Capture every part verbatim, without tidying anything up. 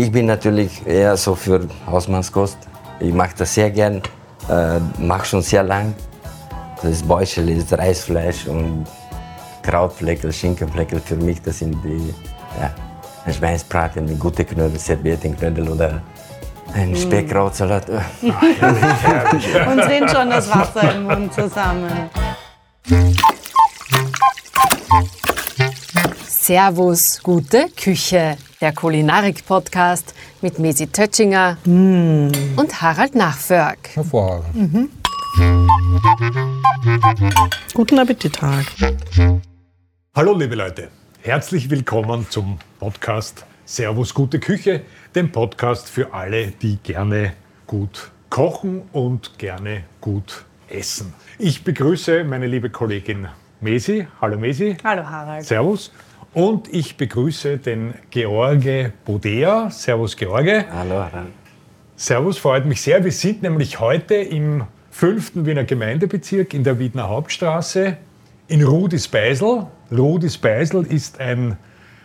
Ich bin natürlich eher so für Hausmannskost. Ich mache das sehr gern, äh, mache schon sehr lang. Das ist Beuschel, ist Reisfleisch und Krautfleckel, Schinkenfleckel für mich. Das sind die, ja, ein Schweinsbraten mit guten Knödeln, Serviettenknödel oder ein Speckkrautsalat. Mm. Uns rinnt schon das Wasser im Mund zusammen. Servus, gute Küche. Der Kulinarik-Podcast mit Mesi Tötschinger mm. und Harald Nachförg. Hervorragend. Mhm. Guten Appetit, Harald. Hallo, liebe Leute. Herzlich willkommen zum Podcast Servus, gute Küche. Dem Podcast für alle, die gerne gut kochen und gerne gut essen. Ich begrüße meine liebe Kollegin Mesi. Hallo, Mesi. Hallo, Harald. Servus. Und ich begrüße den Gheorghe Bodea. Servus, Gheorghe. Hallo, Harald. Servus, freut mich sehr. Wir sind nämlich heute im fünften Wiener Gemeindebezirk in der Wiedner Hauptstraße in Rudis Beisl. Rudis Beisl ist ein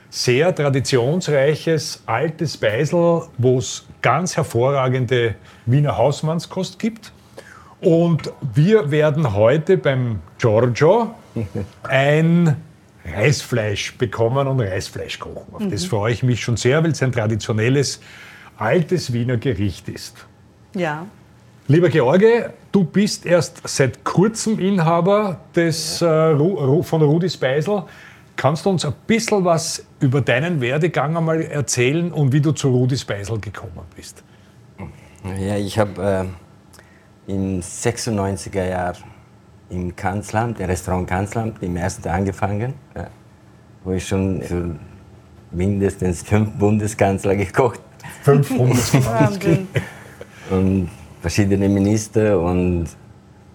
sehr traditionsreiches, altes Beisl, wo es ganz hervorragende Wiener Hausmannskost gibt. Und wir werden heute beim Giorgio ein Reisfleisch bekommen und Reisfleisch kochen. Auf mhm. das freue ich mich schon sehr, weil es ein traditionelles, altes Wiener Gericht ist. Ja. Lieber Gheorghe, du bist erst seit kurzem Inhaber des, äh, Ru- von Rudis Beisl. Kannst du uns ein bisschen was über deinen Werdegang einmal erzählen und wie du zu Rudis Beisl gekommen bist? Ja, ich habe äh, im sechsundneunziger Jahr im Kanzleramt, im Restaurant Kanzleramt, im ersten angefangen, ja, wo ich schon für mindestens fünf Bundeskanzler gekocht habe. Fünf Bundeskanzler. Und verschiedene Minister und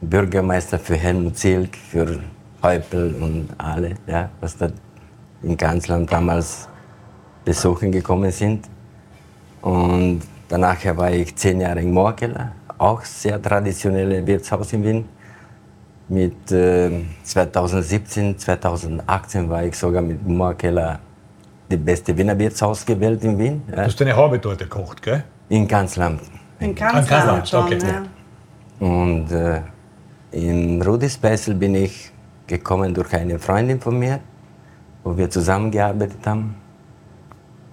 Bürgermeister für Helmut Zilk, für Häupl und alle, ja, was da im Kanzleramt damals besuchen gekommen sind. Und danach war ich zehn Jahre in Moorkeller, auch sehr traditionelles Wirtshaus in Wien. Mit äh, zweitausendsiebzehn, zweitausendachtzehn war ich sogar mit Moorkeller das beste Wiener Wirtshaus gewählt in Wien. Ja. Du hast eine halbe Torte gekocht, gell? In Kanzleramt. In Kanzleramt, schon, okay. Ja. Und äh, in Rudis Beisl bin ich gekommen durch eine Freundin von mir, wo wir zusammengearbeitet haben.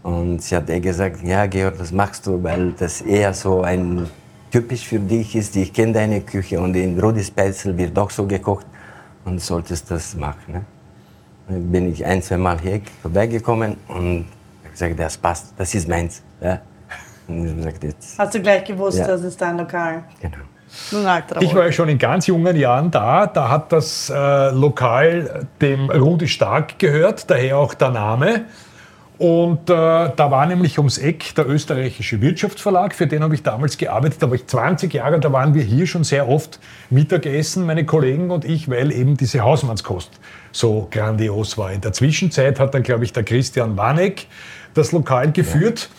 Und sie hat ihr gesagt, ja, Georg, das machst du, weil das eher so ein typisch für dich ist, ich kenne deine Küche und in Rudis Beisl wird auch so gekocht und solltest das machen. Ne? Dann bin ich ein, zwei Mal hier vorbeigekommen und habe gesagt, das passt, das ist meins. Ja? Und ich gesagt, jetzt, hast du gleich gewusst, ja, das ist dein Lokal? Genau. Ich war ja schon in ganz jungen Jahren da, da hat das äh, Lokal dem Rudi Stark gehört, daher auch der Name. Und äh, da war nämlich ums Eck der österreichische Wirtschaftsverlag, für den habe ich damals gearbeitet, da war ich zwanzig Jahre, da waren wir hier schon sehr oft Mittagessen, meine Kollegen und ich, weil eben diese Hausmannskost so grandios war. In der Zwischenzeit hat dann, glaube ich, der Christian Warnecke das Lokal geführt.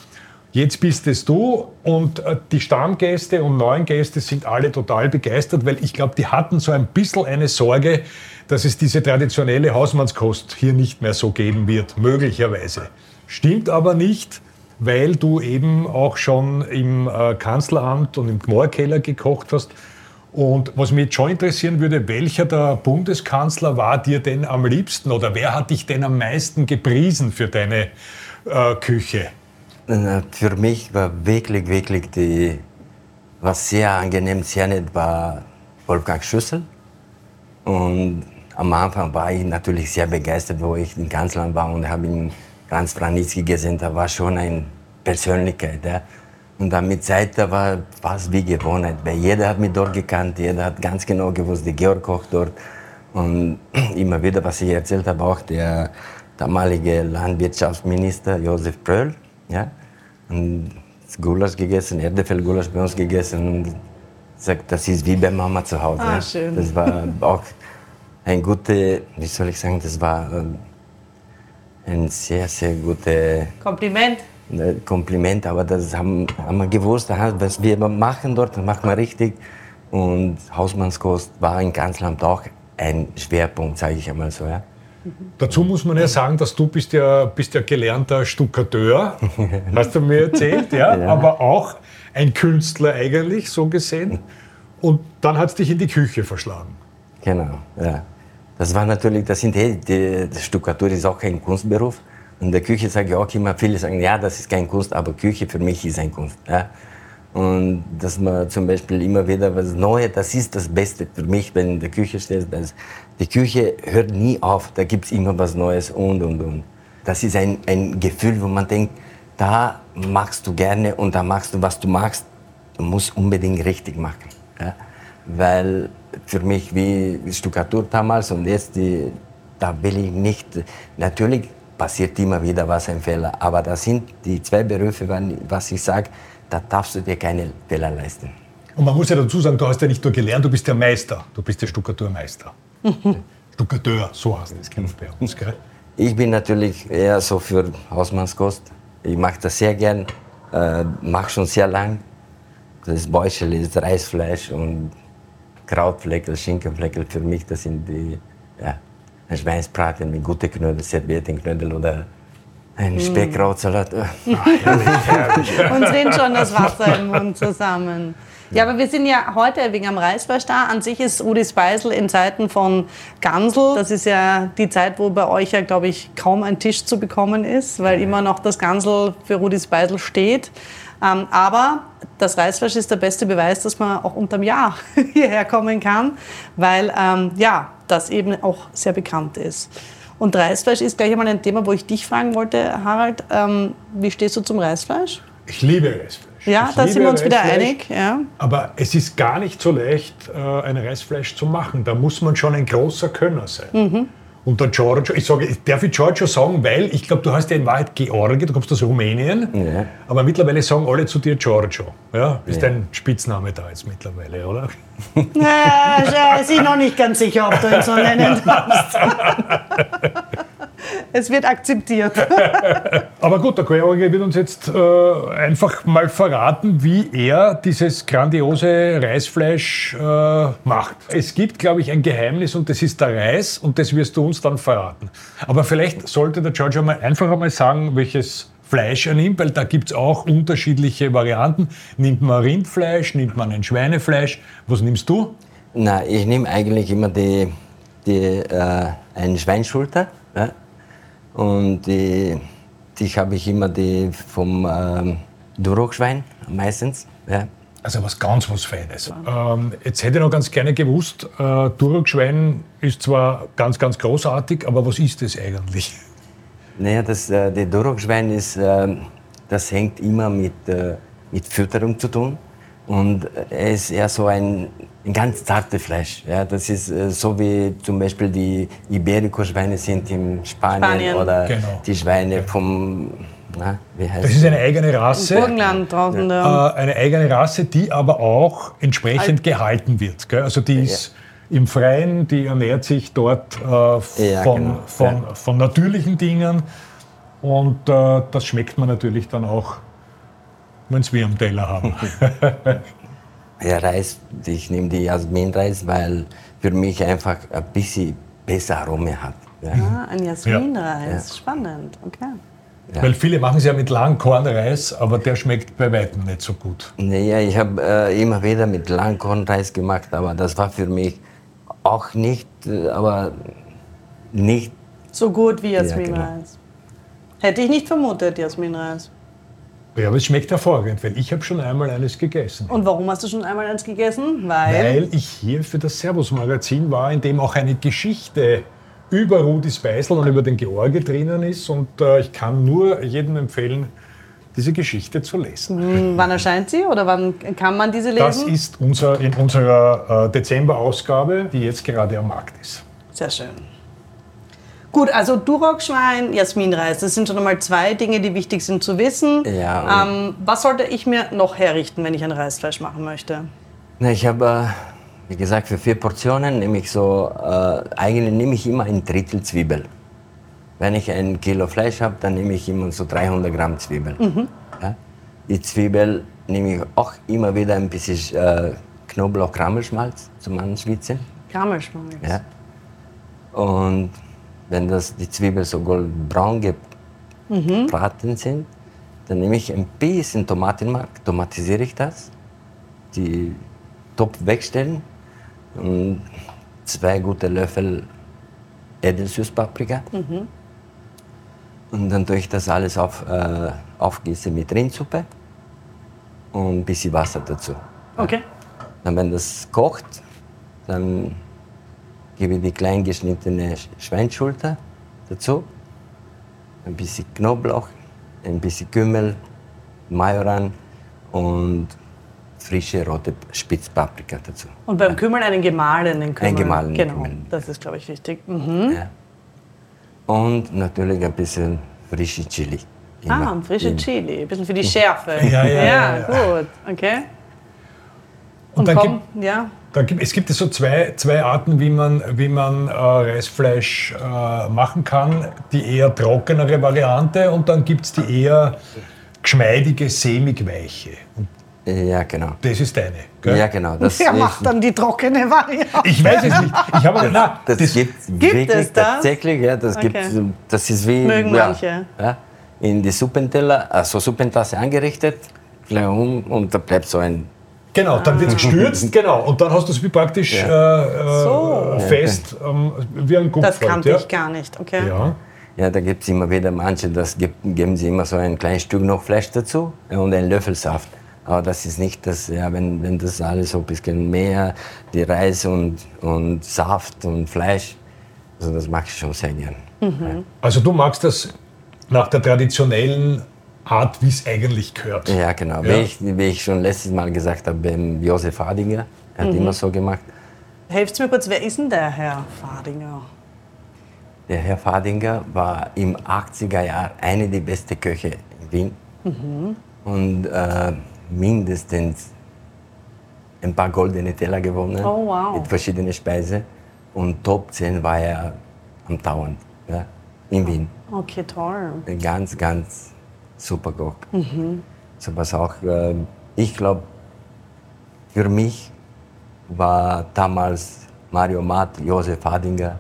Ja. Jetzt bist es du und äh, die Stammgäste und neuen Gäste sind alle total begeistert, weil ich glaube, die hatten so ein bisschen eine Sorge, dass es diese traditionelle Hausmannskost hier nicht mehr so geben wird, möglicherweise. Stimmt aber nicht, weil du eben auch schon im Kanzleramt und im Gmorkeller gekocht hast. Und was mich jetzt schon interessieren würde, welcher der Bundeskanzler war dir denn am liebsten oder wer hat dich denn am meisten gepriesen für deine äh, Küche? Für mich war wirklich, wirklich die, was sehr angenehm, sehr nett war, Wolfgang Schüssel. Und am Anfang war ich natürlich sehr begeistert, wo ich im Kanzleramt war und habe ihn Franz Vranitzky gesehen, da war schon eine Persönlichkeit. Ja. Und dann mit Zeit, da war fast wie Gewohnheit, weil jeder hat mich dort gekannt, jeder hat ganz genau gewusst, der Georg kocht dort. Und immer wieder, was ich erzählt habe, auch der damalige Landwirtschaftsminister Josef Pröll, ja, und Gulasch gegessen, Erdäpfelgulasch bei uns gegessen. Sagt, das ist wie bei Mama zu Hause. Ah, schön. Das war auch ein guter, wie soll ich sagen, das war ein sehr, sehr gutes Kompliment. Kompliment, aber das haben, haben wir gewusst, was wir machen dort, das macht man richtig. Und Hausmannskost war in Kanzleramt auch ein Schwerpunkt, sage ich einmal so. Ja. Dazu muss man ja sagen, dass du bist ja, bist ja gelernter Stuckateur, hast du mir erzählt, ja? Ja. Aber auch ein Künstler eigentlich, so gesehen. Und dann hat es dich in die Küche verschlagen. Genau, ja. Das war natürlich, das sind, hey, die, die Stuckatur ist auch kein Kunstberuf. Und in der Küche sage ich auch immer, viele sagen, ja, das ist keine Kunst, aber Küche für mich ist eine Kunst. Ja? Und dass man zum Beispiel immer wieder was Neues, das ist das Beste für mich, wenn du in der Küche stehst. Das, die Küche hört nie auf, da gibt es immer was Neues und, und, und. Das ist ein, ein Gefühl, wo man denkt, da machst du gerne und da machst du, was du magst. Du musst unbedingt richtig machen. Ja? Weil für mich, wie Stuckatur damals und jetzt, die, da will ich nicht, natürlich passiert immer wieder was, ein Fehler. Aber das sind die zwei Berufe, was ich sage, da darfst du dir keine Fehler leisten. Und man muss ja dazu sagen, du hast ja nicht nur gelernt, du bist der Meister. Du bist der Stuckaturmeister. Stuckateur, so heißt das Kind bei uns, gell? Ich bin natürlich eher so für Hausmannskost. Ich mache das sehr gern, äh, mache schon sehr lang. Das Bäuschel ist Reisfleisch und Krautfleckel, Schinkenfleckel. Für mich, das sind die, ja, ein Schweinsbraten mit guten Knödel, Serviettenknödel oder ein Speckkrautsalat. Uns rinnt schon das Wasser im Mund zusammen. Ja, aber wir sind ja heute wegen am Reisfleisch da. An sich ist Rudis Beisl in Zeiten von Gansel. Das ist ja die Zeit, wo bei euch ja, glaube ich, kaum ein Tisch zu bekommen ist, weil immer noch das Gansel für Rudis Beisl steht. Ähm, aber das Reisfleisch ist der beste Beweis, dass man auch unterm Jahr hierher kommen kann, weil ähm, ja, das eben auch sehr bekannt ist. Und Reisfleisch ist gleich einmal ein Thema, wo ich dich fragen wollte, Harald. Ähm, wie stehst du zum Reisfleisch? Ich liebe Reisfleisch. Ja, da sind wir uns wieder einig. Ja. Aber es ist gar nicht so leicht, ein Reisfleisch zu machen. Da muss man schon ein großer Könner sein. Mhm. Und der Giorgio, ich sage, darf ich Giorgio sagen, weil ich glaube, du heißt ja in Wahrheit George, du kommst aus Rumänien. Ja. Aber mittlerweile sagen alle zu dir Giorgio. Ja, ist ja dein Spitzname da jetzt mittlerweile, oder? Na, ich bin noch nicht ganz sicher, ob du ihn so nennen darfst. Es wird akzeptiert. Aber gut, der Gheorghe wird uns jetzt äh, einfach mal verraten, wie er dieses grandiose Reisfleisch äh, macht. Es gibt, glaube ich, ein Geheimnis und das ist der Reis und das wirst du uns dann verraten. Aber vielleicht sollte der Giorgio mal einfach einmal sagen, welches Fleisch er nimmt, weil da gibt es auch unterschiedliche Varianten. Nimmt man Rindfleisch, nimmt man ein Schweinefleisch? Was nimmst du? Na, ich nehme eigentlich immer die, die, äh, eine Schweinsschulter. Ja? Und die, die habe ich immer die vom ähm, Duroc-Schwein meistens. Ja. Also was ganz was Feines. Ähm, jetzt hätte ich noch ganz gerne gewusst, äh, Duroc-Schwein ist zwar ganz, ganz großartig, aber was ist das eigentlich? Naja, das äh, der Duroc-Schwein ist, äh, das hängt immer mit, äh, mit Fütterung zu tun. Und er ist eher so ein, ein ganz zartes Fleisch. Ja, das ist äh, so wie zum Beispiel die Iberico-Schweine sind in Spanien, Spanien. Oder genau. Die Schweine vom, na, wie heißt das? Das ist eine eigene Rasse. Burgenland draußen, ja. Äh, eine eigene Rasse, die aber auch entsprechend Alt. gehalten wird. Gell? Also die ist ja. im Freien, die ernährt sich dort äh, von, ja, genau. von, ja. von natürlichen Dingen. Und äh, das schmeckt man natürlich dann auch, wenn wir am Teller haben. Ja, Reis, ich nehme die Jasminreis, weil für mich einfach ein bisschen besser Arome hat. Ja. Ah, ein Jasminreis, ja. Spannend, okay. Ja. Weil viele machen es ja mit Langkornreis, aber der schmeckt bei weitem nicht so gut. Naja, ich habe äh, immer wieder mit Langkornreis gemacht, aber das war für mich auch nicht, aber nicht... so gut wie Jasminreis. Ja, genau. Hätte ich nicht vermutet, Jasminreis. Ja, aber es schmeckt hervorragend, weil ich habe schon einmal eines gegessen. Und warum hast du schon einmal eins gegessen? Weil? Weil ich hier für das Servus-Magazin war, in dem auch eine Geschichte über Rudis Beisl und über den Gheorghe drinnen ist. Und äh, ich kann nur jedem empfehlen, diese Geschichte zu lesen. Wann erscheint sie oder wann kann man diese lesen? Das ist unser, in unserer äh, Dezember-Ausgabe, die jetzt gerade am Markt ist. Sehr schön. Gut, also Duroc-Schwein, Jasminreis, das sind schon einmal zwei Dinge, die wichtig sind zu wissen. Ja, ähm, was sollte ich mir noch herrichten, wenn ich ein Reisfleisch machen möchte? Na, ich habe, wie gesagt, für vier Portionen nehme ich so, äh, eigentlich nehme ich immer ein Drittel Zwiebel. Wenn ich ein Kilo Fleisch habe, dann nehme ich immer so dreihundert Gramm Zwiebel. Mhm. Ja? Die Zwiebel nehme ich auch immer wieder ein bisschen äh, Knoblauch-Krammelschmalz zum Anschwitzen. Krammelschmalz? Ja. Und Wenn das die Zwiebeln so goldbraun gebraten mhm. sind, dann nehme ich ein bisschen Tomatenmark, tomatisiere ich das, die Topf wegstellen und zwei gute Löffel Edelsüßpaprika. Mhm. Und dann tue ich das alles auf, äh, aufgießen mit Rindsuppe und ein bisschen Wasser dazu. Okay. Dann, wenn das kocht, dann gebe ich die klein geschnittene Schweinsschulter dazu, ein bisschen Knoblauch, ein bisschen Kümmel, Majoran und frische rote Spitzpaprika dazu. Und beim Kümmel einen gemahlenen Kümmel? Einen gemahlenen genau, Kümmel. Das ist, glaube ich, wichtig. Mhm. Ja. Und natürlich ein bisschen frische Chili. Immer. Ah, frische Immer. Chili, ein bisschen für die Schärfe. Ja, ja, ja, ja, ja, ja. Gut, okay. Und, und dann komm, gibt, ja. dann gibt, es gibt so zwei, zwei Arten, wie man, wie man äh, Reisfleisch äh, machen kann. Die eher trockenere Variante und dann gibt es die eher geschmeidige, sämig-weiche. Und ja, genau. Das ist deine, gell? Ja, genau. Das Wer macht dann die trockene Variante? Ich weiß es nicht. Ich habe na, das, das gibt's gibt wirklich es das? Tatsächlich, ja, das okay. gibt's, das ist wie Mögen ja, manche. Ja, in die Suppenteller, also Suppentasse angerichtet, um, und da bleibt so ein Genau, dann wird es gestürzt, genau, und dann hast du es wie praktisch ja. äh, so. fest, ähm, wie ein Kupfer. Das kannte ja. ich gar nicht, okay. Ja, ja da gibt es immer wieder manche, das gibt, geben sie immer so ein kleines Stück noch Fleisch dazu und einen Löffel Saft. Aber das ist nicht, das, ja, wenn, wenn das alles so ein bisschen mehr, die Reis und, und Saft und Fleisch, also das mag ich schon sehr gern. Mhm. Ja. Also du magst das nach der traditionellen Art, wie es eigentlich gehört. Ja, genau. Ja. Wie, ich, wie ich schon letztes Mal gesagt habe, beim Josef Fadinger, er hat mhm. immer so gemacht. Helft mir kurz, wer ist denn der Herr Fadinger? Der Herr Fadinger war im achtziger Jahr eine der besten Köche in Wien. Mhm. Und äh, mindestens ein paar goldene Teller gewonnen, oh, wow. mit verschiedenen Speisen. Und Top zehn war er am Dauern, ja, in Wien. Okay, toll. Ganz, ganz super Koch. Mhm. So was auch, äh, ich glaube, für mich war damals Mario Matt, Josef Fadinger,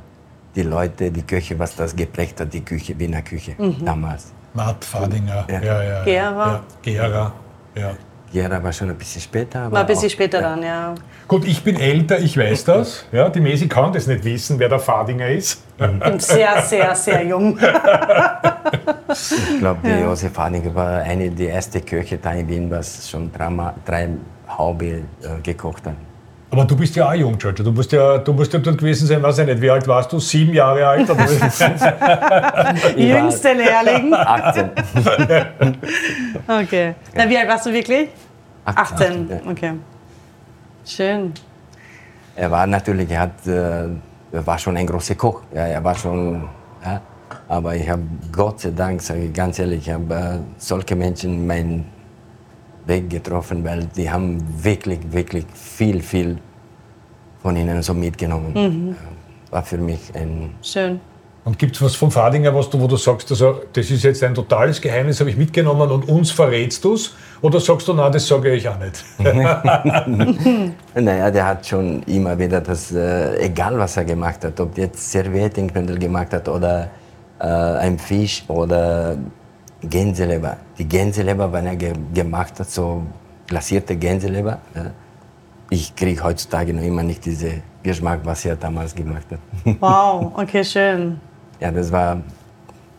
die Leute, die Köche, was das geprägt hat, die Küche, Wiener Küche mhm. damals. Matt Fadinger, ja, ja, ja. Gera. Gera, ja. Gera war schon ein bisschen später. Aber war ein bisschen auch, später ja. dann, ja. Gut, ich bin älter, ich weiß das. Ja, die Mesi kann das nicht wissen, wer der Fadinger ist. Ich bin sehr, sehr, sehr jung. Ich glaube, ja. Josef Fadinger war eine der ersten Köche da in Wien, was schon drei, drei Haube äh, gekocht hat. Aber du bist ja auch jung, Giorgio. Du musst ja, du musst ja dort gewesen sein, weiß ich nicht, wie alt warst du? Sieben Jahre alt? Jüngste Lehrling? achtzehn. Okay. Na, wie alt warst du wirklich? achtzehn. achtzehn. Okay. Schön. Er war natürlich, er, hat, er war schon ein großer Koch. Ja, er war schon, ja, aber ich habe Gott sei Dank, sage ich ganz ehrlich, ich habe solche Menschen in meinem Weg getroffen, weil die haben wirklich, wirklich viel, viel von ihnen so mitgenommen. Mhm. War für mich ein... Schön. Und gibt es was vom Fadinger, was du, wo du sagst, also, das ist jetzt ein totales Geheimnis, habe ich mitgenommen und uns verrätst du es? Oder sagst du, nein, das sage ich auch nicht? Naja, der hat schon immer wieder das, äh, egal was er gemacht hat, ob jetzt Serviettenköndel gemacht hat oder äh, ein Fisch oder Gänseleber. Die Gänseleber, wenn er ge gemacht hat, so glasierte Gänseleber. Ja. Ich kriege heutzutage noch immer nicht diesen Geschmack, was er damals gemacht hat. Wow, okay, schön. Ja, das war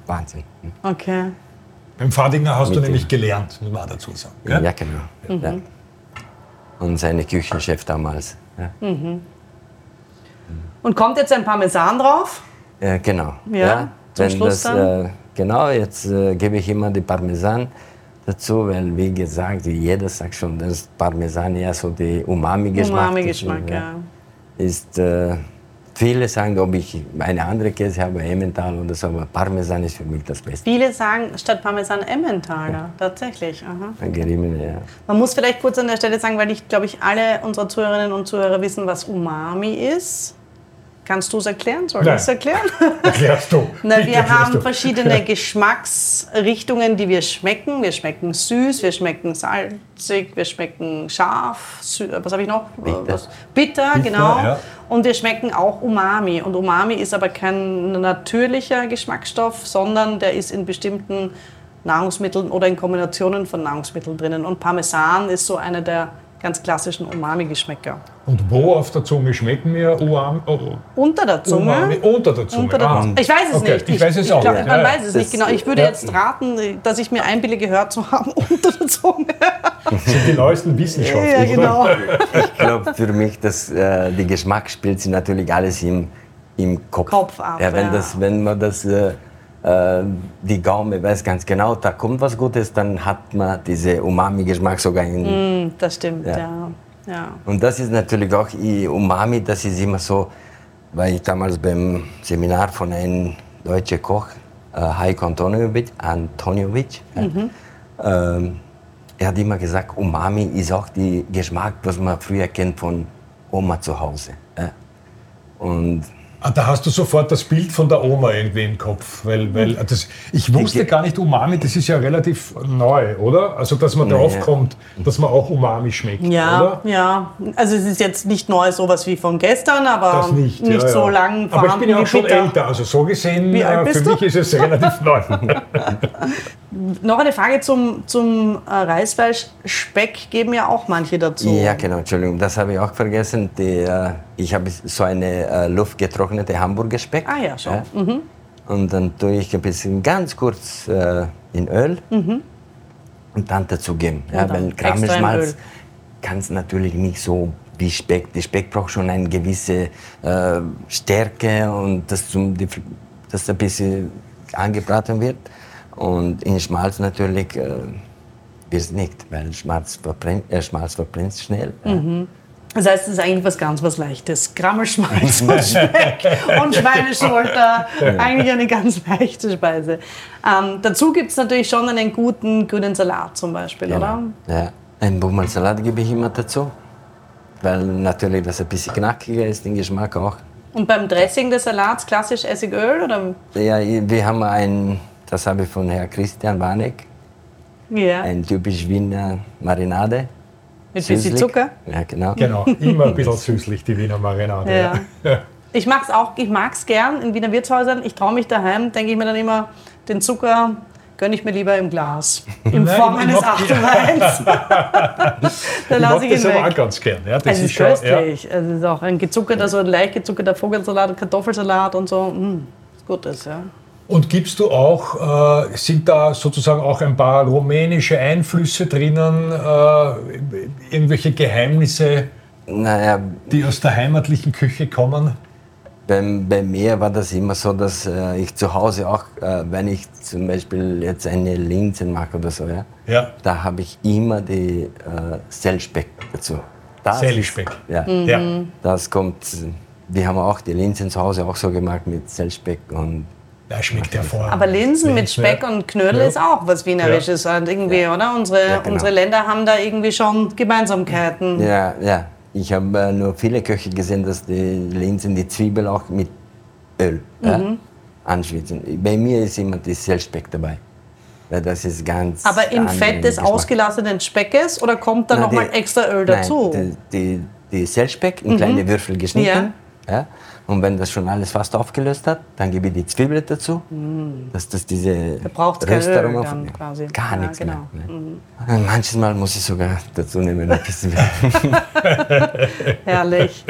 Wahnsinn. Okay. Beim Fadinger hast Mit du nämlich gelernt, muss man dazu sagen. Gell? Ja, genau. Mhm. Ja. Und seine Küchenchef damals. Ja. Mhm. Und kommt jetzt ein Parmesan drauf? Ja, genau. Ja, ja, zum wenn Schluss das, dann? Äh, genau, jetzt äh, gebe ich immer die Parmesan dazu, weil wie gesagt, jeder sagt schon, dass Parmesan ja so die Umami-Geschmack Umami-Geschmack, ist. Ja. Ist äh, viele sagen, ob ich eine andere Käse habe, Emmental oder so, aber Parmesan ist für mich das Beste. Viele sagen statt Parmesan Emmentaler, ja. tatsächlich. Aha. Gerieben, ja. Man muss vielleicht kurz an der Stelle sagen, weil ich glaube, ich alle unsere Zuhörerinnen und Zuhörer wissen, was Umami ist. Kannst du es erklären? Soll ich es erklären? Erklärst du. Na, wir erklärst haben du. verschiedene Geschmacksrichtungen, die wir schmecken. Wir schmecken süß, wir schmecken salzig, wir schmecken scharf, süß, was habe ich noch? Bitter, was? Bitter, Bitter genau. Ja. und die schmecken auch Umami. Und Umami ist aber kein natürlicher Geschmacksstoff, sondern der ist in bestimmten Nahrungsmitteln oder in Kombinationen von Nahrungsmitteln drinnen. Und Parmesan ist so eine der ganz klassischen Umami-Geschmäcker. Und wo auf der Zunge schmecken wir Umami? Unter der Zunge. Umami, unter der Zunge. Unter der Zunge. Ah. Ich weiß es okay. nicht. Ich, ich weiß es ich auch glaub, nicht. Man ja, weiß es nicht genau. Ich würde ja. jetzt raten, dass ich mir einbilde, gehört zu haben, unter der Zunge. Das sind die neuesten Wissenschaften. Ja, genau. Oder? Ich glaube für mich, dass äh, die Geschmacksspiele sind natürlich alles im, im Kopf. Kopf ab, ja, wenn, ja. Das, wenn man das... Äh, die Gaume weiß ganz genau, da kommt was Gutes, dann hat man diesen Umami-Geschmack sogar in... Mm, das stimmt, ja. Ja. ja. Und das ist natürlich auch Umami, das ist immer so, weil ich damals beim Seminar von einem deutschen Koch, äh, Heiko Antoniovic, Antoniovic mhm. ja, ähm, er hat immer gesagt, Umami ist auch der Geschmack, was man früher kennt von Oma zu Hause. Ja. Und ah, da hast du sofort das Bild von der Oma irgendwie im Kopf, weil, weil das, ich wusste gar nicht Umami, das ist ja relativ neu, oder? Also, dass man drauf kommt, dass man auch Umami schmeckt, ja, oder? Ja, also es ist jetzt nicht neu sowas wie von gestern, aber nicht, nicht ja, so ja. lang vorhanden. Aber ich bin ja auch schon Peter. älter, also so gesehen, für du? mich ist es relativ neu. Noch eine Frage zum, zum Reisfleisch. Speck geben ja auch manche dazu. Ja, genau, Entschuldigung, das habe ich auch vergessen. Die, äh, ich habe so eine äh, luftgetrocknete Hamburger Speck. Ah ja, schon. Ja. Mhm. Und dann tue ich ein bisschen ganz kurz äh, in Öl mhm. und dann dazugeben. Ja, ja, weil Krammelschmalz kann es natürlich nicht so wie Speck. Die Speck braucht schon eine gewisse äh, Stärke und dass das ein bisschen angebraten wird. Und in Schmalz natürlich äh, wird nicht, weil Schmalz verbrennt, äh, Schmalz verbrennt schnell. Mhm. Das heißt, es ist eigentlich was ganz was Leichtes. Krammelschmalz und Speck und Schweineschulter, eigentlich eine ganz leichte Speise. Ähm, dazu gibt es natürlich schon einen guten grünen Salat zum Beispiel, genau. oder? Ja, einen Buchmannssalat gebe ich immer dazu, weil natürlich das ein bisschen knackiger ist, den Geschmack auch. Und beim Dressing des Salats klassisch Essigöl? Oder? Ja, wir haben ein... Das habe ich von Herrn Christian Warnecke. Ja. Ein typisch Wiener Marinade. Mit bisschen Zucker? Ja, genau. Genau, immer ein bisschen süßlich, die Wiener Marinade. Ja. Ja. Ich mag es auch, ich mag es gern in Wiener Wirtshäusern. Ich traue mich daheim, denke ich mir dann immer, den Zucker gönne ich mir lieber im Glas. In Form eines Achtelweins. Da lasse ich ihn weg. Ich mag das aber auch ganz gern. Ja, das es ist, ist köstlich. Ja. Es ist auch ein gezuckerter, so ein leicht gezuckerter Vogelsalat, Kartoffelsalat und so. Mm, gut ist, ja. Und gibst du auch, äh, sind da sozusagen auch ein paar rumänische Einflüsse drinnen, äh, irgendwelche Geheimnisse, naja, die aus der heimatlichen Küche kommen? Bei, bei mir war das immer so, dass äh, ich zu Hause auch, äh, wenn ich zum Beispiel jetzt eine Linsen mache oder so, ja, ja. da habe ich immer die äh, Sellspeck dazu. Sellspeck? Ja. Mhm. ja. Das kommt, wir haben auch die Linsen zu Hause auch so gemacht mit Sellspeck und da schmeckt der vor. Aber Linsen mit Speck und Knödel ja. ist auch was Wienerisches ja. halt irgendwie, ja. oder? Unsere, ja, genau. unsere Länder haben da irgendwie schon Gemeinsamkeiten. Ja, ja. Ich habe äh, nur viele Köche gesehen, dass die Linsen, die Zwiebel auch mit Öl mhm. ja, anschwitzen. Bei mir ist immer das Sellspeck dabei. Ja, das ist ganz Aber im Fett des Geschmack. ausgelassenen Speckes oder kommt da Na, noch die, mal extra Öl nein, dazu? Die, die, die Sellspeck in mhm. kleine Würfel geschnitten. Ja. Ja. Und wenn das schon alles fast aufgelöst hat, dann gebe ich die Zwiebel dazu, mm. dass das diese da Rösterung auf, dann quasi. Gar ja, nichts genau. mehr. Ne? Mm. Manches Mal muss ich sogar dazu nehmen, ein bisschen mehr. Herrlich.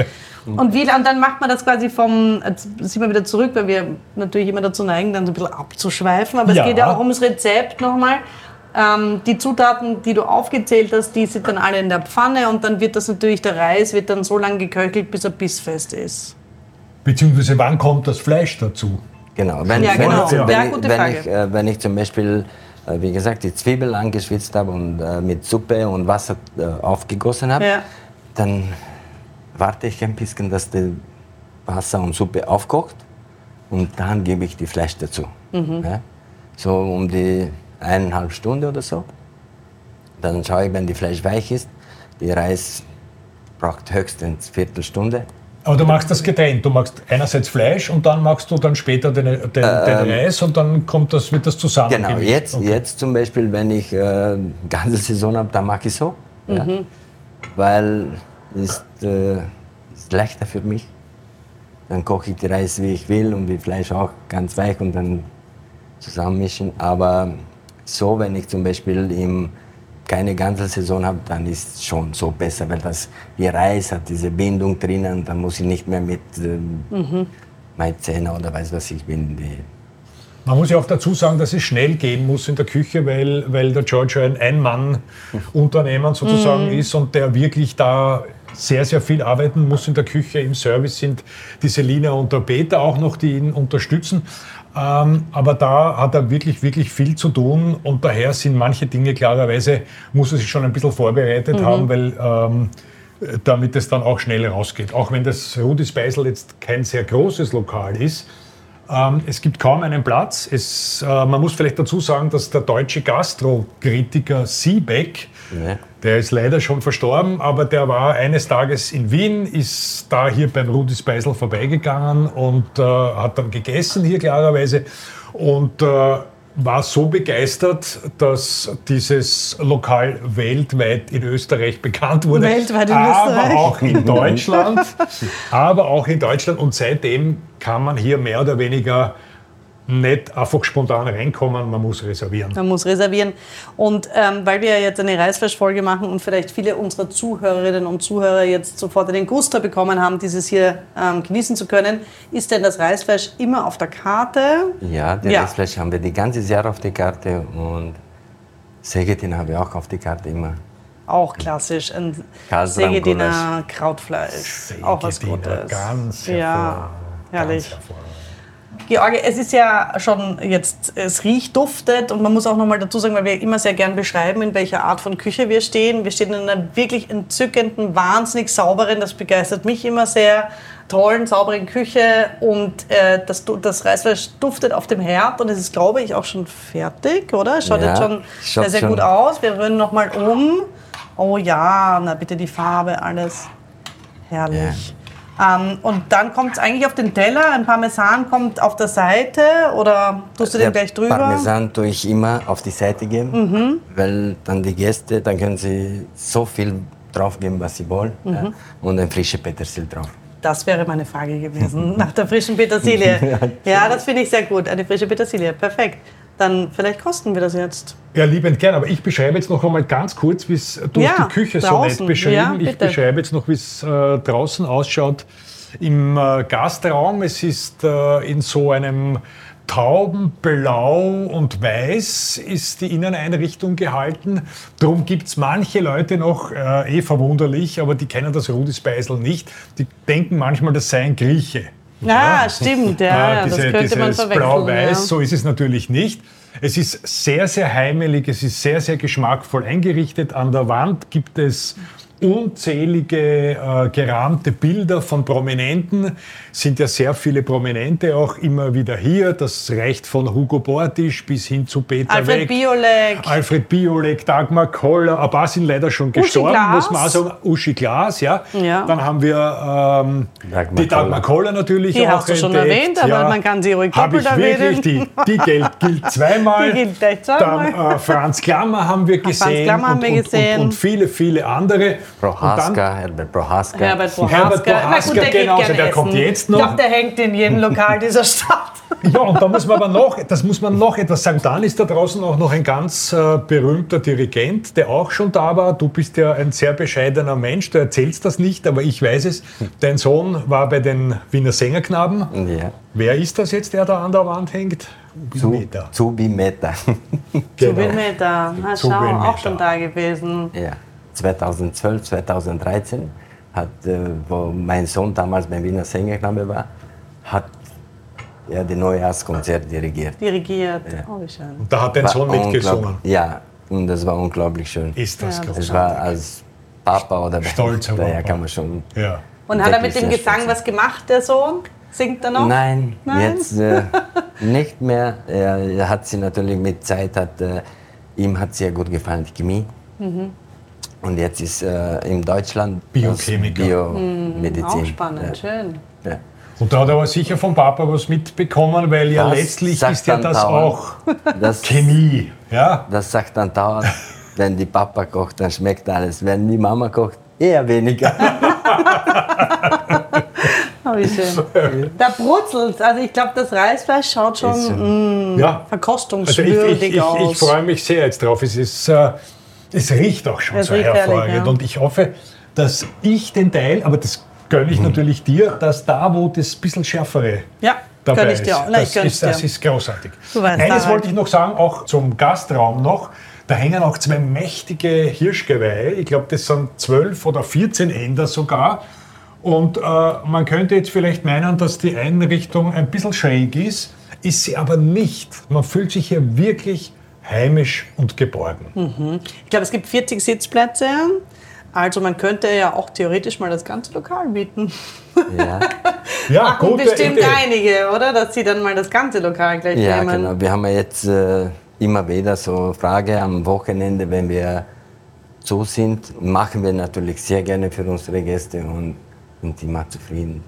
Und, wie, und dann macht man das quasi vom, jetzt sind wir wieder zurück, weil wir natürlich immer dazu neigen, dann so ein bisschen abzuschweifen, aber ja. es geht ja auch ums Rezept nochmal. Ähm, die Zutaten, die du aufgezählt hast, die sind dann alle in der Pfanne und dann wird das natürlich, der Reis wird dann so lange geköchelt, bis er bissfest ist. Beziehungsweise wann kommt das Fleisch dazu? Genau, wenn, ja, genau. wenn, wenn, ja, wenn, ich, äh, wenn ich zum Beispiel, äh, wie gesagt, die Zwiebel angeschwitzt habe und äh, mit Suppe und Wasser äh, aufgegossen habe, ja. dann warte ich ein bisschen, dass das Wasser und Suppe aufkocht und dann gebe ich die Fleisch dazu. Mhm. Ja? So um die eineinhalb Stunde oder so. Dann schaue ich, wenn die Fleisch weich ist, die Reis braucht höchstens eine Viertelstunde. Aber du machst das getrennt. Du machst einerseits Fleisch und dann machst du dann später den, den, den ähm, Reis und dann kommt das, wird das zusammen. Genau, jetzt, okay. jetzt zum Beispiel, wenn ich äh, ganze Saison habe, dann mache ich so. Mhm. Ja, weil es ist, äh, ist leichter für mich, Dann koche ich den Reis, wie ich will, und wie Fleisch auch, ganz weich, und dann zusammenmischen. Aber so, wenn ich zum Beispiel im keine ganze Saison habe, dann ist es schon so besser, weil das die Reis hat diese Bindung drinnen, dann muss ich nicht mehr mit ähm, mhm. Maizena oder weiß was ich bin. Man muss ja auch dazu sagen, dass es schnell gehen muss in der Küche, weil, weil der Giorgio ein Ein-Mann-Unternehmen sozusagen mhm. ist und der wirklich da sehr, sehr viel arbeiten muss in der Küche. Im Service sind die Selina und der Peter auch noch, die ihn unterstützen. Ähm, aber da hat er wirklich, wirklich viel zu tun und daher sind manche Dinge klarerweise, muss er sich schon ein bisschen vorbereitet mhm. haben, weil ähm, damit es dann auch schnell rausgeht. Auch wenn das Rudis Beisl jetzt kein sehr großes Lokal ist, ähm, es gibt kaum einen Platz. Es, äh, man muss vielleicht dazu sagen, dass der deutsche Gastrokritiker Siebeck, ja. der ist leider schon verstorben, aber der war eines Tages in Wien, ist da hier beim Rudis Beisl vorbeigegangen und äh, hat dann gegessen hier klarerweise und äh, war so begeistert, dass dieses Lokal weltweit in Österreich bekannt wurde. Weltweit in aber Österreich. Auch in Deutschland. aber auch in Deutschland und seitdem kann man hier mehr oder weniger nicht einfach spontan reinkommen, man muss reservieren. Man muss reservieren. Und ähm, weil wir jetzt eine Reisfleisch-Folge machen und vielleicht viele unserer Zuhörerinnen und Zuhörer jetzt sofort den Guster bekommen haben, dieses hier ähm, genießen zu können, ist denn das Reisfleisch immer auf der Karte? Ja, das ja. Reisfleisch haben wir das ganze Jahr auf der Karte und Segedin haben wir auch auf der Karte immer. Auch klassisch, ein Segediner Krautfleisch, Segediner, auch was Gutes. Ganz ja, herrlich. Ganz Gheorghe, es ist ja schon jetzt, es riecht, duftet und man muss auch noch mal dazu sagen, weil wir immer sehr gern beschreiben, in welcher Art von Küche wir stehen. Wir stehen in einer wirklich entzückenden, wahnsinnig sauberen, das begeistert mich immer sehr, tollen, sauberen Küche und äh, das, das Reisfleisch duftet auf dem Herd und es ist, glaube ich, auch schon fertig, oder? Schaut ja, jetzt schon sehr, sehr schon. gut aus. Wir rühren noch mal um. Oh ja, na bitte die Farbe, alles herrlich. Yeah. Um, und dann kommt es eigentlich auf den Teller, ein Parmesan kommt auf der Seite oder tust du den gleich drüber? Parmesan tue ich immer auf die Seite geben, mhm. weil dann die Gäste, dann können sie so viel drauf geben, was sie wollen mhm. ja, und ein frischer Petersil drauf. Das wäre meine Frage gewesen, nach der frischen Petersilie. Ja, das finde ich sehr gut, eine frische Petersilie, perfekt. Dann vielleicht kosten wir das jetzt. Ja, liebend gern, aber ich beschreibe jetzt noch einmal ganz kurz, wie es durch ja, die Küche draußen. So nett beschrieben. Ja, ich beschreibe jetzt noch, wie es äh, draußen ausschaut im äh, Gastraum. Es ist äh, in so einem Taubenblau und Weiß ist die Inneneinrichtung gehalten. Darum gibt es manche Leute noch, äh, eh verwunderlich, aber die kennen das Rudis Beisl nicht. Die denken manchmal, das sei ein Grieche. Ja, ja, stimmt, ja, ja, diese, das könnte dieses man verwechseln. Blau-Weiß, ja. So ist es natürlich nicht. Es ist sehr, sehr heimelig, es ist sehr, sehr geschmackvoll eingerichtet. An der Wand gibt es unzählige äh, gerahmte Bilder von Prominenten. Es sind ja sehr viele Prominente auch immer wieder hier. Das reicht von Hugo Portisch bis hin zu Peter Alfred Weck. Biolek. Alfred Biolek, Dagmar Koller, ein paar sind leider schon gestorben, Uschi Glas. Muss man sagen. Uschi Glas, ja. ja. Dann haben wir ähm, Dagmar die Dagmar Koller natürlich die auch. Die hast du schon entdeckt. Erwähnt, aber ja. man kann sie ruhig doppelt erwähnen. Die, die gilt, gilt zweimal. Die gilt gleich zweimal. Dann äh, Franz Klammer haben wir gesehen. Franz Klammer haben wir gesehen. Und, und, und viele, viele andere. Prohaska, Herbert Prohaska. Herbert Prohaska, Herbert Prohaska gut, der genau, also der essen. Kommt jetzt noch. Ich glaube, der hängt in jedem Lokal dieser Stadt. Ja, und da muss man aber noch, das muss man noch etwas sagen. Dann ist da draußen auch noch ein ganz äh, berühmter Dirigent, der auch schon da war. Du bist ja ein sehr bescheidener Mensch, du erzählst das nicht, aber ich weiß es. Dein Sohn war bei den Wiener Sängerknaben. Ja. Wer ist das jetzt, der da an der Wand hängt? Zubin Mehta. Zubin Mehta, na schau, auch schon da gewesen. Ja. zweitausendzwölf, zweitausenddreizehn, hat, äh, wo mein Sohn damals beim Wiener Sängerknaben war, hat er ja, die Neujahrskonzert dirigiert. Dirigiert, ja. Oh wie schön. Und da hat dein Sohn mitgesungen? Ja, und das war unglaublich schön. Ist das ja, großartig. Es war als Papa oder Stolz Papa. Daher kann man schon... Ja. Und hat er mit dem Gesang was gemacht, der Sohn? Singt er noch? Nein, Nein? jetzt äh, nicht mehr. Er hat sie natürlich mit Zeit, hat, äh, ihm hat sehr gut gefallen, die Chemie. Mhm. Und jetzt ist äh, in Deutschland Biochemiker. Biomedizin. Auch spannend, ja. Schön. Ja. Und da hat er aber sicher vom Papa was mitbekommen, weil ja das letztlich ist ja das dauernd. Auch das, Chemie. Ja? Das sagt dann dauernd, wenn die Papa kocht, dann schmeckt alles. Wenn die Mama kocht, eher weniger. Oh, wie schön. Da brutzelt. Also ich glaube, das Reisfleisch schaut schon mh, ja. verkostungswürdig also ich, ich, ich, aus. Ich, ich freue mich sehr jetzt drauf. Es, ist, äh, es riecht auch schon es so hervorragend. Herrlich, ja. Und ich hoffe, dass ich den Teil, aber das gönne ich mhm. natürlich dir, dass da, wo das bisschen schärfere ja, dabei gönn ich dir auch. Nein, ist, das, ist, das ist großartig. Du weißt, eines Harald. wollte ich noch sagen, auch zum Gastraum noch. Da hängen auch zwei mächtige Hirschgeweihe. Ich glaube, das sind zwölf oder vierzehn Änder sogar. Und äh, man könnte jetzt vielleicht meinen, dass die Einrichtung ein bisschen schräg ist. Ist sie aber nicht. Man fühlt sich hier wirklich heimisch und geborgen. Mhm. Ich glaube, es gibt vierzig Sitzplätze. Also man könnte ja auch theoretisch mal das ganze Lokal mieten. Ja, ja machen gute bestimmt Idee. Einige, oder? Dass sie dann mal das ganze Lokal gleich ja, nehmen. Ja, genau. Wir haben ja jetzt äh, immer wieder so Frage am Wochenende, wenn wir zu sind, machen wir natürlich sehr gerne für unsere Gäste und sind immer zufrieden.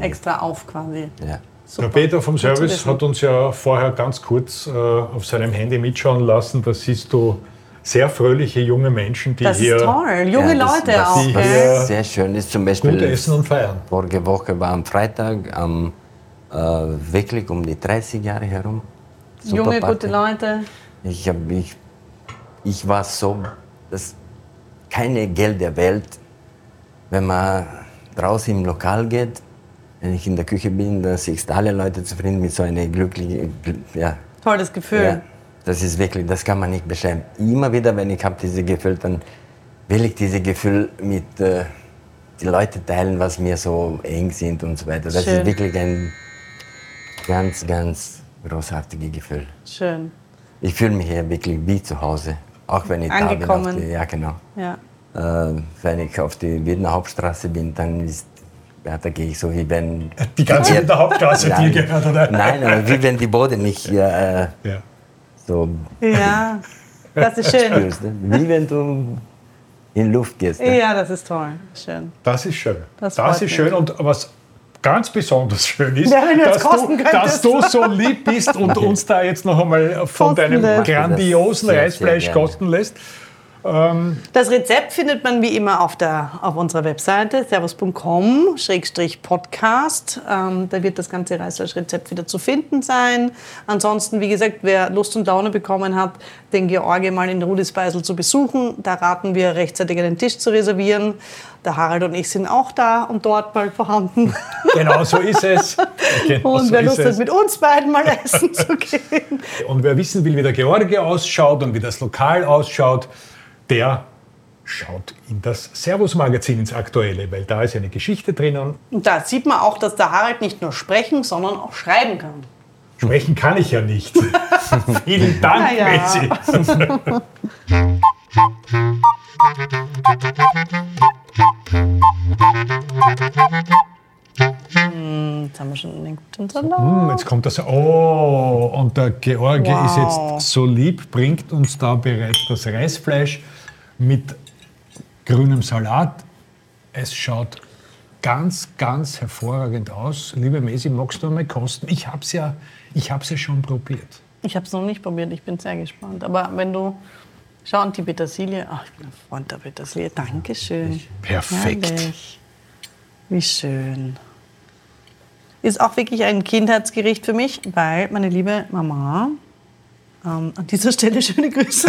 Extra auf quasi. Ja. Der Peter vom Service hat uns ja vorher ganz kurz äh, auf seinem Handy mitschauen lassen. Da siehst du sehr fröhliche junge Menschen, die das hier... Das ist toll, junge ja, das, Leute auch. Was sehr schön ist, zum Beispiel... Gut essen und feiern. Vorige Woche war am Freitag, am, äh, wirklich um die dreißig Jahre herum. Super junge, Party. Gute Leute. Ich, hab, ich, ich war so, dass keine Geld der Welt, wenn man draußen im Lokal geht, wenn ich in der Küche bin, dann siehst alle Leute zufrieden mit so einer glücklichen... Ja. Tolles Gefühl. Ja. Das ist wirklich, das kann man nicht beschreiben. Immer wieder, wenn ich habe dieses Gefühl, dann will ich dieses Gefühl mit äh, den Leuten teilen, was mir so eng sind und so weiter. Das Schön. Ist wirklich ein ganz, ganz großartiges Gefühl. Schön. Ich fühle mich hier wirklich wie zu Hause, auch wenn ich Angekommen. da bin. Die, ja, genau. Ja. Äh, wenn ich auf die Wiener Hauptstraße bin, dann ist Ja, da gehe ich so, wie wenn... Die ganze ja, Wiener Hauptstraße dir gehört, oder? Nein, aber wie wenn die Boden nicht... Äh, ja. So. Ja, das ist schön. Spürst, ne? Wie wenn du in Luft gehst. Ne? Ja, das ist toll. Schön. Das ist schön. Das, das ist schön. Und was ganz besonders schön ist, ja, dass, du, dass du so lieb bist und uns da jetzt noch einmal von deinem grandiosen Reisfleisch kosten lässt. Ähm das Rezept findet man wie immer auf, der, auf unserer Webseite servus punkt com Schrägstrich podcast. Ähm, da wird das ganze Reisfleischrezept wieder zu finden sein. Ansonsten, wie gesagt, wer Lust und Laune bekommen hat, den Gheorghe mal in Rudis Beisl zu besuchen. Da raten wir, rechtzeitig einen Tisch zu reservieren. Der Harald und ich sind auch da und dort mal vorhanden. Genau, so ist es. Genau, und wer so Lust hat, mit uns beiden mal essen zu gehen. Und wer wissen will, wie der Gheorghe ausschaut und wie das Lokal ausschaut, der schaut in das Servus-Magazin, ins Aktuelle, weil da ist eine Geschichte drinnen. Und da sieht man auch, dass der Harald nicht nur sprechen, sondern auch schreiben kann. Sprechen kann ich ja nicht. Vielen Dank, Na ja. Mesi. Jetzt haben wir schon einen guten Salat. Jetzt kommt das. Oh, und der Gheorghe wow. ist jetzt so lieb, bringt uns da bereits das Reisfleisch mit grünem Salat. Es schaut ganz, ganz hervorragend aus. Liebe Mesi, magst du mal kosten? Ich hab's ja, ich hab's ja schon probiert. Ich hab's noch nicht probiert, ich bin sehr gespannt. Aber wenn du. Schau, und die Petersilie. Ach, ich bin ein Freund der Petersilie. Dankeschön. Perfekt. Herrlich. Wie schön. Ist auch wirklich ein Kindheitsgericht für mich, weil meine liebe Mama, ähm, an dieser Stelle schöne Grüße.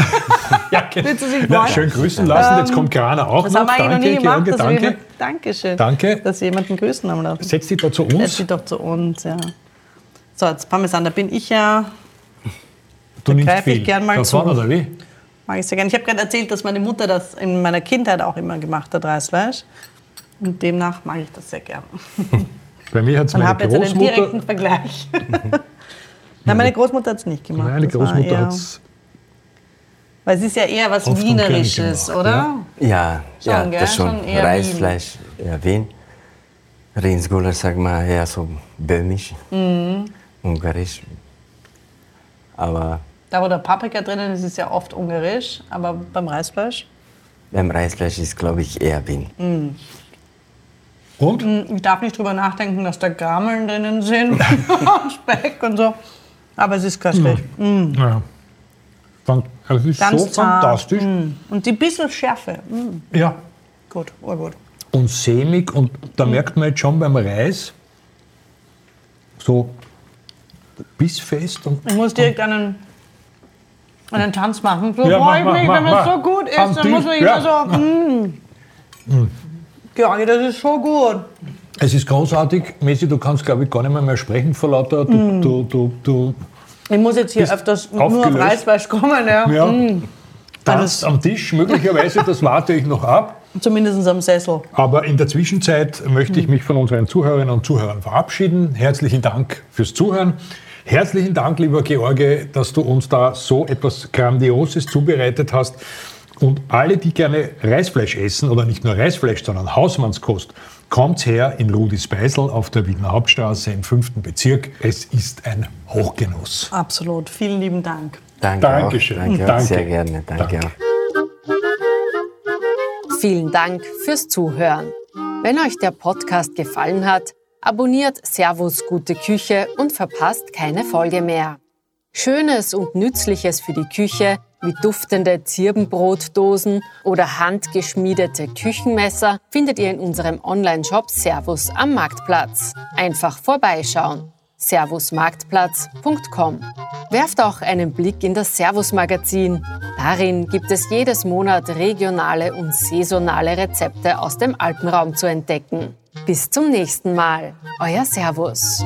Ja, genau. Willst du sie ja, schön grüßen lassen, ähm, jetzt kommt Grana auch das noch. Das haben wir eigentlich noch nie gemacht. Danke, jemand, Dankeschön, danke. Dass wir jemanden grüßen haben lassen. Setz dich doch zu uns. Setz dich doch zu uns, ja. So, jetzt Parmesan, da bin ich ja... Du nimmst viel. Ich gern mal das zu. War oder wie? Mag ich sehr gerne. Ich habe gerade erzählt, dass meine Mutter das in meiner Kindheit auch immer gemacht hat, Reisfleisch. Und demnach mag ich das sehr gerne. Bei mir hat es meine Großmutter... Ich habe jetzt einen direkten Vergleich. Nein, meine Großmutter hat es nicht gemacht. Meine Großmutter hat es... Weil es ist ja eher was Wienerisches, oder? Ja, schon, ja, das schon. schon Reisfleisch, Wien. Ja, Wien. Rindsgulasch, sag mal, eher so böhmisch, mhm. ungarisch. Aber... Da, wo der Paprika drinnen ist, ist ja oft ungarisch. Aber beim Reisfleisch? Beim Reisfleisch ist, glaube ich, eher Wien. Mhm. Und? Ich darf nicht drüber nachdenken, dass da Garmeln drinnen sind, Speck und so. Aber es ist köstlich. Mm. Ja. Es ist ganz so zart. Fantastisch. Mm. Und die bisschen Schärfe. Mm. Ja. Gut, urgut. und sämig. Und da merkt man jetzt schon beim Reis, so bissfest. Und ich muss direkt einen, einen Tanz machen. So ja, freue ich mich, mach, wenn es so gut ist, dann muss man immer so... Mm. Gheorghe, das ist so gut. Es ist großartig. Mesi, du kannst, glaube ich, gar nicht mehr, mehr sprechen vor lauter... Du, mm. du, du, du ich muss jetzt hier öfters aufgelöst. Nur auf Reisfleisch kommen. Ja. Ja. Mm. Tanzt am Tisch, möglicherweise, das warte ich noch ab. Zumindest am Sessel. Aber in der Zwischenzeit möchte ich mich von unseren Zuhörerinnen und Zuhörern verabschieden. Herzlichen Dank fürs Zuhören. Herzlichen Dank, lieber Gheorghe, dass du uns da so etwas Grandioses zubereitet hast. Und alle, die gerne Reisfleisch essen, oder nicht nur Reisfleisch, sondern Hausmannskost, kommt her in Rudis Beisl auf der Wiener Hauptstraße im fünften Bezirk. Es ist ein Hochgenuss. Absolut. Vielen lieben Dank. Danke. Dankeschön. Auch. Danke, Danke. Sehr gerne. Danke, Danke. Auch. Vielen Dank fürs Zuhören. Wenn euch der Podcast gefallen hat, abonniert Servus Gute Küche und verpasst keine Folge mehr. Schönes und Nützliches für die Küche wie duftende Zirbenbrotdosen oder handgeschmiedete Küchenmesser findet ihr in unserem Online-Shop Servus am Marktplatz. Einfach vorbeischauen. servus marktplatz punkt com. Werft auch einen Blick in das Servus-Magazin. Darin gibt es jedes Monat regionale und saisonale Rezepte aus dem Alpenraum zu entdecken. Bis zum nächsten Mal. Euer Servus.